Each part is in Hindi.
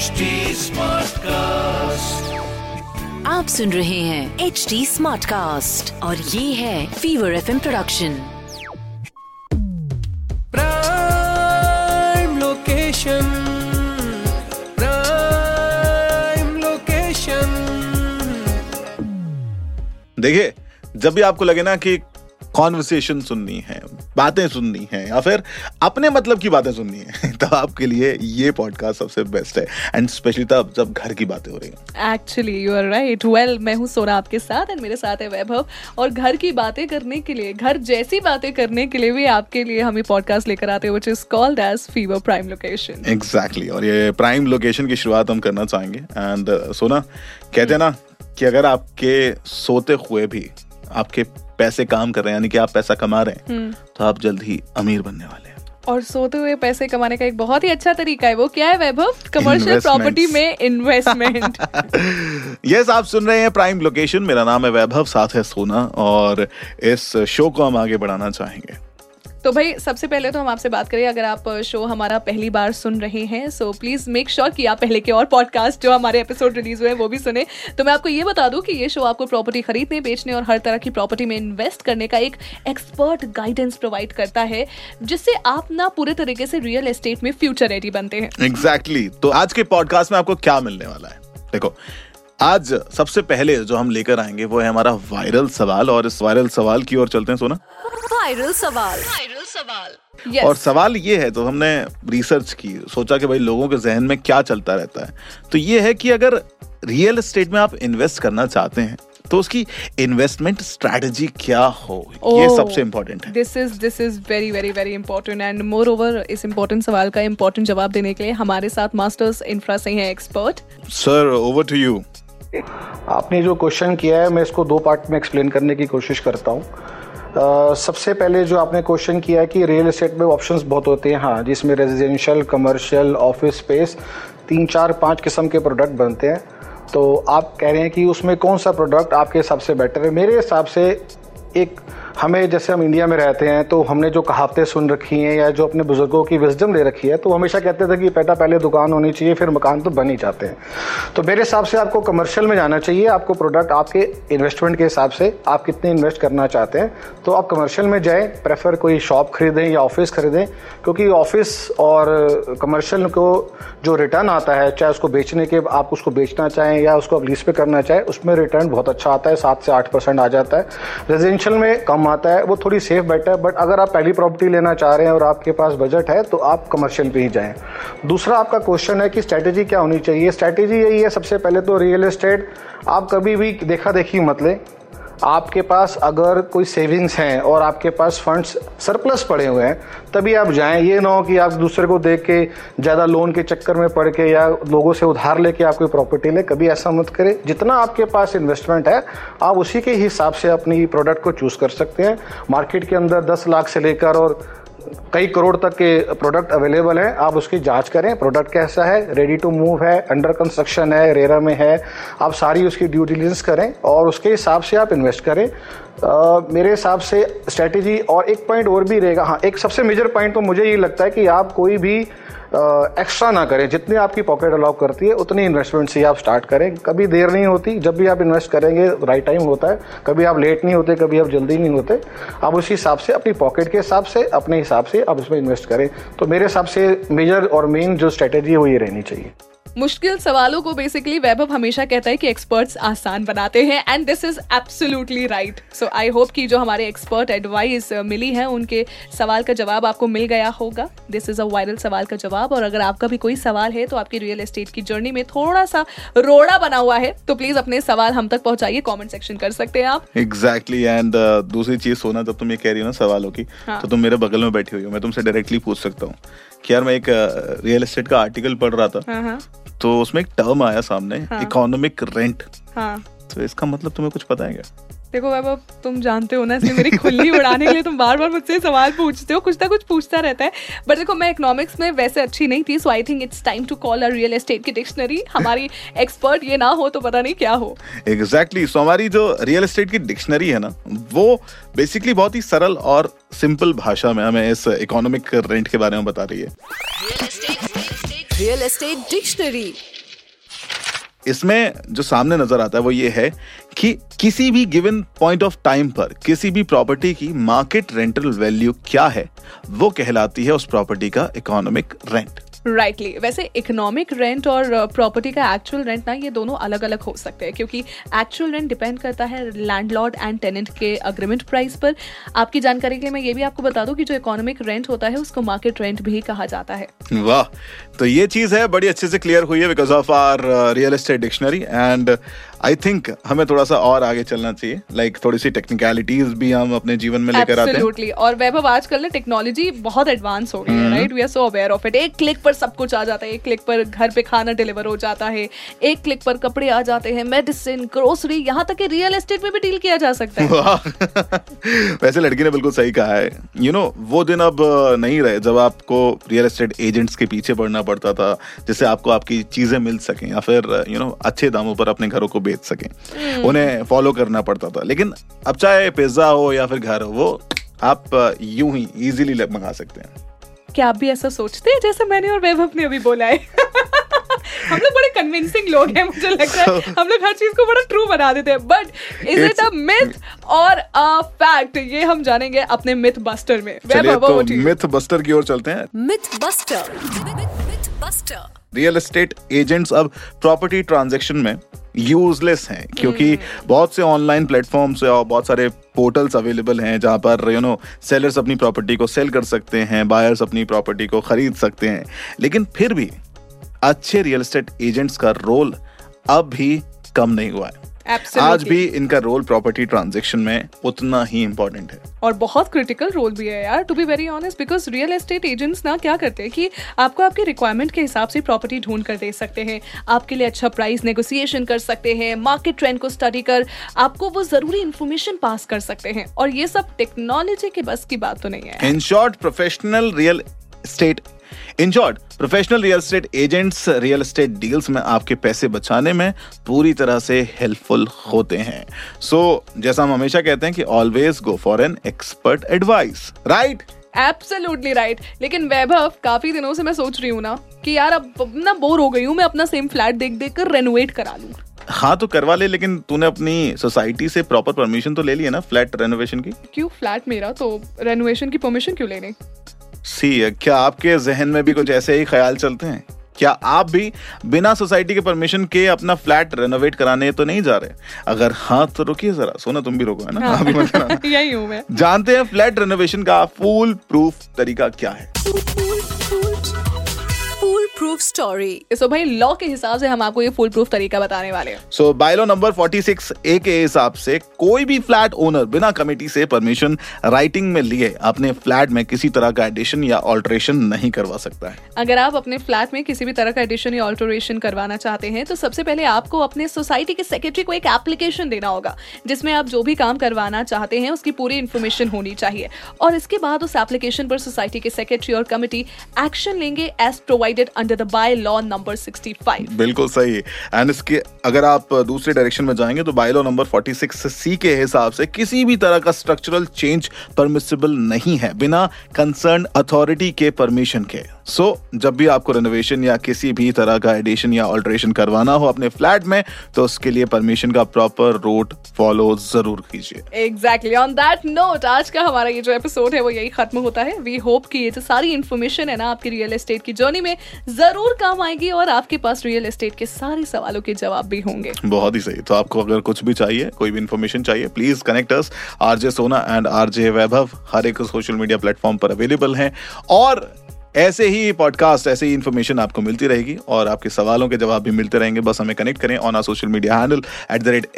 HD SmartCast। आप सुन रहे हैं HD SmartCast और ये है Fever FM production. Prime Location। देखिए, जब भी आपको लगे ना कि कॉन्वर्सेशन सुननी है, बातें सुननी है या फिर अपने मतलब की बातें सुननी है, तब आपके लिए ये पॉडकास्ट सबसे बेस्ट है। एंड स्पेशली तब जब घर की बातें हो रही हैं। Actually you are right. Well, मैं हूँ सोना आपके साथ एंड मेरे साथ है वैभव। और घर की बातें करने के लिए, घर जैसी बातें करने के लिए भी आपके लिए हम ये पॉडकास्ट लेकर आते हैं, which is called as fever prime location. Exactly. और ये प्राइम लोकेशन की शुरुआत हम करना चाहेंगे। एंड सोना, कहते हैं ना कि अगर आपके सोते हुए भी आपके पैसे काम कर रहे हैं, यानी कि आप पैसा कमा रहे हैं, तो आप जल्द ही अमीर बनने वाले हैं। और सोते हुए पैसे कमाने का एक बहुत ही अच्छा तरीका है, वो क्या है वैभव? कमर्शियल प्रॉपर्टी में इन्वेस्टमेंट। यस, आप सुन रहे हैं प्राइम लोकेशन। मेरा नाम है वैभव, साथ है सोना, और इस शो को हम आगे बढ़ाना चाहेंगे। तो भाई, सबसे पहले तो हम आपसे बात करें, अगर आप शो हमारा पहली बार सुन रहे हैं सो प्लीज़ मेक श्योर कि आप पहले के और पॉडकास्ट जो हमारे एपिसोड रिलीज हुए हैं वो भी सुने। तो मैं आपको ये बता दूं कि ये शो आपको प्रॉपर्टी खरीदने, बेचने और हर तरह की प्रॉपर्टी में इन्वेस्ट करने का एक एक्सपर्ट गाइडेंस प्रोवाइड करता है, जिससे आप ना पूरे तरीके से रियल एस्टेट में फ्यूचर रेडी बनते हैं। एग्जैक्टली। तो आज के पॉडकास्ट में आपको क्या मिलने वाला है? देखो, आज सबसे पहले जो हम लेकर आएंगे वो है हमारा वायरल सवाल, और इस वायरल सवाल की ओर चलते हैं सोना। वायरल सवाल। Yes. और सवाल ये है, तो हमने रिसर्च की, सोचा कि भाई लोगों के जहन में क्या चलता रहता है। तो ये है कि अगर रियल एस्टेट में आप इन्वेस्ट करना चाहते हैं तो उसकी इन्वेस्टमेंट स्ट्रैटेजी क्या हो, ये सबसे इम्पोर्टेंट है। This is very very very important. And moreover, इस इम्पोर्टेंट सवाल का इम्पोर्टेंट जवाब देने के लिए हमारे साथ मास्टर्स इंफ्रा से हैं expert. Sir, over to you. आपने जो क्वेश्चन किया है, मैं इसको दो पार्ट में एक्सप्लेन करने की कोशिश करता हूँ। सबसे पहले जो आपने क्वेश्चन किया है कि रियल एस्टेट में ऑप्शंस बहुत होते हैं, हाँ, जिसमें रेजिडेंशियल, कमर्शियल, ऑफिस स्पेस, 3-4-5 किस्म के प्रोडक्ट बनते हैं। तो आप कह रहे हैं कि उसमें कौन सा प्रोडक्ट आपके हिसाब से बेटर है। मेरे हिसाब से एक, हमें जैसे हम इंडिया में रहते हैं तो हमने जो कहावतें सुन रखी हैं या जो अपने बुजुर्गों की विजडम ले रखी है, तो हमेशा कहते थे कि बेटा पहले दुकान होनी चाहिए फिर मकान, तो बन ही जाते हैं। तो मेरे हिसाब से आपको कमर्शियल में जाना चाहिए। आपको प्रोडक्ट आपके इन्वेस्टमेंट के हिसाब से, आप कितने इन्वेस्ट करना चाहते हैं, तो आप कमर्शियल में जाएँ। प्रेफर कोई शॉप खरीदें या ऑफिस खरीदें, क्योंकि ऑफिस और कमर्शियल को जो रिटर्न आता है, चाहे उसको बेचने के, आप उसको बेचना चाहें या उसको आप लीज पे करना चाहें, उसमें रिटर्न बहुत अच्छा आता है, 7-8% आ जाता है। रेजिडेंशियल में कम आता है, वो थोड़ी सेफ बेटर है। बट अगर आप पहली प्रॉपर्टी लेना चाह रहे हैं और आपके पास बजट है तो आप कमर्शियल पे ही जाएं। दूसरा आपका क्वेश्चन है कि स्ट्रैटेजी क्या होनी चाहिए। स्ट्रैटेजी यही है, सबसे पहले तो रियल एस्टेट आप कभी भी देखा देखी मत लें। आपके पास अगर कोई सेविंग्स हैं और आपके पास फंड्स सरप्लस पड़े हुए हैं तभी आप जाएं। ये ना हो कि आप दूसरे को देख के, ज़्यादा लोन के चक्कर में पड़ के या लोगों से उधार लेके आप कोई प्रॉपर्टी लें, कभी ऐसा मत करें। जितना आपके पास इन्वेस्टमेंट है आप उसी के हिसाब से अपनी प्रोडक्ट को चूज़ कर सकते हैं। मार्केट के अंदर 10 लाख से लेकर और कई करोड़ तक के प्रोडक्ट अवेलेबल हैं, आप उसकी जांच करें। प्रोडक्ट कैसा है, रेडी टू मूव है, अंडर कंस्ट्रक्शन है, रेरा में है, आप सारी उसकी ड्यू डिलिजेंस करें और उसके हिसाब से आप इन्वेस्ट करें। मेरे हिसाब से स्ट्रैटेजी। और एक पॉइंट और भी रहेगा, हाँ, एक सबसे मेजर पॉइंट तो मुझे ये लगता है कि आप कोई भी एक्स्ट्रा ना करें, जितने आपकी पॉकेट अलाउ करती है उतनी इन्वेस्टमेंट से आप स्टार्ट करें। कभी देर नहीं होती, जब भी आप इन्वेस्ट करेंगे राइट टाइम होता है, कभी आप लेट नहीं होते, कभी आप जल्दी नहीं होते। आप उसी हिसाब से, अपनी पॉकेट के हिसाब से, अपने हिसाब से आप उसमें इन्वेस्ट करें। तो मेरे हिसाब से मेजर और मेन जो स्ट्रेटेजी है वो ये रहनी चाहिए। मुश्किल सवालों को बेसिकली वैभव हमेशा कहता है कि एक्सपर्ट्स आसान बनाते हैं, and this is absolutely right. So I hope कि जो हमारे एक्सपर्ट एडवाइस मिली है उनके सवाल का जवाब आपको मिल गया होगा। दिस इज अ वायरल सवाल का जवाब। और अगर आपका भी कोई सवाल है तो आपकी रियल एस्टेट की जर्नी में थोड़ा सा रोड़ा बना हुआ है, तो प्लीज अपने सवाल हम तक पहुंचाइए, कॉमेंट सेक्शन कर सकते हैं आप। एग्जैक्टली। एंड दूसरी चीज सोना, जब तुम ये कह रही हो ना सवालों की, तो तुम मेरे बगल में बैठी हुई हो, मैं तुमसे डायरेक्टली पूछ सकता हूँ कि यार मैं एक रियल एस्टेट का आर्टिकल पढ़ रहा था तो उसमें एक टर्म आया सामने, इकोनॉमिक रेंट। तो इसका मतलब तुम्हें कुछ पता है क्या? देखो बाबा, तुम जानते हो ना, इसलिए मेरी खुली उड़ाने के लिए तुम बार बार मुझसे सवाल पूछते हो, कुछ ना कुछ पूछता रहता है। बट देखो, मैं इकोनॉमिक्स में वैसे अच्छी नहीं थी, so I think it's time to call a real estate की डिक्शनरी। हमारी एक्सपर्ट ये ना हो तो पता नहीं क्या हो। एग्जैक्टली। सो हमारी जो रियल एस्टेट की डिक्शनरी है ना, वो बेसिकली बहुत ही सरल और सिंपल भाषा में हमें इस इकोनॉमिक रेंट के बारे में बता रही है। Real estate dictionary. इसमें जो सामने नजर आता है वो ये है कि किसी भी गिवन पॉइंट ऑफ टाइम पर किसी भी प्रॉपर्टी की मार्केट रेंटल वैल्यू क्या है, वो कहलाती है उस प्रॉपर्टी का इकोनॉमिक रेंट। राइटली, वैसे इकोनॉमिक रेंट और प्रॉपर्टी का एक्चुअल रेंट ना, ये दोनों अलग अलग हो सकते हैं, क्योंकि एक्चुअल रेंट डिपेंड करता है लैंडलॉर्ड एंड टेनेंट के अग्रीमेंट प्राइस पर। आपकी जानकारी के लिए मैं ये भी आपको बता दूं कि जो इकोनॉमिक रेंट होता है उसको मार्केट रेंट भी कहा जाता है। वाह, तो ये चीज़ है बड़ी अच्छे से क्लियर हुई है because of our real estate dictionary, and I think हमें थोड़ा सा और आगे चलना चाहिए, लाइक थोड़ी सी टेक्निकलिटीज भी हम अपने जीवन में लेकर आते हैं। एब्सोल्युटली, और वैभव आजकल ना टेक्नोलॉजी बहुत एडवांस हो गई है, right, we are so aware of it. एक क्लिक पर सब कुछ आ जाता है, एक क्लिक पर घर पे खाना डिलीवर हो जाता है, एक क्लिक पर कपड़े आ जाते हैं, मेडिसिन, ग्रोसरी, यहाँ तक कि रियल एस्टेट में भी डील किया जा सकता है। वैसे लड़की ने बिल्कुल सही कहा है, यू नो वो दिन अब नहीं रहे जब आपको रियल एस्टेट एजेंट्स के पीछे पड़ना पड़ता था जिससे आपको आपकी चीजें मिल सकें या फिर यू नो अच्छे दामों पर अपने घरों को बेच सकें, उन्हें फॉलो करना पड़ता था। लेकिन अब चाहे पिज्जा हो या फिर घर हो, वो आप यूं ही इजीली मंगा सकते हैं। क्या आप भी ऐसा सोचते हैं जैसे मैंने और वैभव ने अभी बोला है? हम लोग बड़े कन्विंसिंग लोग हैं, मुझे लगता है हम लोग हर चीज को बड़ा ट्रू बना देते हैं, but is it a myth और अ फैक्ट, ये हम जानेंगे अपने मिथ बस्टर में। वैभव, तो मिथ बस्टर की ओर चलते हैं। Myth buster, myth buster. Real estate agents अब प्रॉपर्टी ट्रांजैक्शन में यूजलेस हैं, क्योंकि बहुत से ऑनलाइन प्लेटफॉर्म्स और बहुत सारे पोर्टल्स अवेलेबल हैं जहाँ पर यू नो सेलर्स अपनी प्रॉपर्टी को सेल कर सकते हैं, बायर्स अपनी प्रॉपर्टी को खरीद सकते हैं। लेकिन फिर भी अच्छे रियल एस्टेट एजेंट्स का रोल अब भी कम नहीं हुआ है। Absolutely. आज भी इनका रोल प्रॉपर्टी ट्रांजैक्शन में उतना ही इम्पोर्टेंट है और बहुत क्रिटिकल रोल भी है यार, to be very honest, because real estate agents ना क्या करते हैं कि आपको आपके रिक्वायरमेंट के हिसाब से प्रॉपर्टी ढूंढ कर दे सकते हैं, आपके लिए अच्छा प्राइस नेगोशिएशन कर सकते हैं, मार्केट ट्रेंड को स्टडी कर आपको वो जरूरी इन्फॉर्मेशन पास कर सकते हैं, और ये सब टेक्नोलॉजी के बस की बात तो नहीं है। In short professional real estate agents real estate deals में आपके पैसे बचाने में पूरी तरह से हेल्पफुल होते हैं। सो जैसा हम हमेशा कहते हैं कि always go for an expert advice, right? Absolutely right. लेकिन वैभव, काफी दिनों से मैं सोच रही हूँ ना कि यार अब ना बोर हो गई हूँ मैं, अपना सेम फ्लैट देख देख कर रेनोवेट करा लूँ। हाँ तो करवा ले, लेकिन तूने अपनी सोसाइटी से प्रॉपर परमिशन तो ले ली है ना फ्लैट रेनोवेशन की? क्यों, फ्लैट मेरा, तो रेनोवेशन की परमिशन क्यों लेने? सी, क्या आपके जहन में भी कुछ ऐसे ही ख्याल चलते हैं? क्या आप भी बिना सोसाइटी के परमिशन के अपना फ्लैट रेनोवेट कराने तो नहीं जा रहे? अगर हाँ तो रुकिए जरा, सोना तुम भी रोको, है ना? हाँ। भी मत कराना। यही हूँ मैं। जानते हैं फ्लैट रेनोवेशन का फूल प्रूफ तरीका क्या है? Proof story. So भाई लॉ के हिसाब से हम आपको ये फुल प्रूफ तरीका बताने वाले हैं। So by law number 46 A के हिसाब से कोई भी फ्लैट ओनर बिना कमेटी से परमिशन राइटिंग में लिए अपने फ्लैट में किसी तरह का एडिशन या ऑल्टरेशन नहीं करवा सकता है। अगर आप अपने फ्लैट में किसी भी तरह का एडिशन या ऑल्टरेशन करवाना चाहते हैं तो सबसे पहले आपको अपने सोसाइटी के सेक्रेटरी को एक एप्लीकेशन देना होगा जिसमें आप जो भी काम करवाना चाहते हैं उसकी पूरी इन्फॉर्मेशन होनी चाहिए, और इसके बाद उस एप्लीकेशन पर सोसाइटी के सेक्रेटरी और कमेटी एक्शन लेंगे as provided The by law number 65. बिल्कुल सही। And इसके अगर आप दूसरे डायरेक्शन में जाएंगे तो बाय लॉ नंबर 46C के हिसाब से किसी भी तरह का स्ट्रक्चरल चेंज परमिसिबल नहीं है बिना कंसर्न अथॉरिटी के परमिशन के। सो जब भी आपको रेनोवेशन या किसी भी तरह का एडिशन या ऑल्टरेशन करवाना हो अपने फ्लैट में तो उसके लिए परमिशन का प्रॉपर रूट फॉलो जरूर कीजिए। एग्जैक्टली, ऑन दैट नोट आज का हमारा ये जो एपिसोड है वो यही खत्म होता है। वी होप कि ये जो सारी इन्फॉर्मेशन है ना आपकी रियल एस्टेट की जर्नी में जरूर काम आएगी और आपके पास रियल एस्टेट के सारे सवालों के जवाब भी होंगे। बहुत ही सही। तो आपको अगर कुछ भी चाहिए, कोई भी इन्फॉर्मेशन चाहिए, please connect us. RJ Sona and RJ Vaibhav हर एक सोशल मीडिया प्लेटफॉर्म पर अवेलेबल हैं और ऐसे ही पॉडकास्ट, ऐसे ही इन्फॉर्मेशन आपको मिलती रहेगी और आपके सवालों के जवाब भी मिलते रहेंगे। बस हमें कनेक्ट करें on our social media handle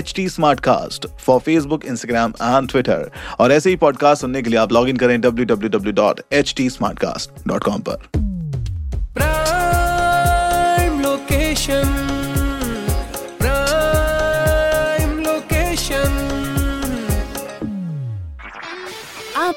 @HT SmartCast for Facebook, Instagram and Twitter, और ऐसे ही पॉडकास्ट सुनने के लिए आप लॉग इन करें www.htsmartcast.com पर। Prime location, prime location. आप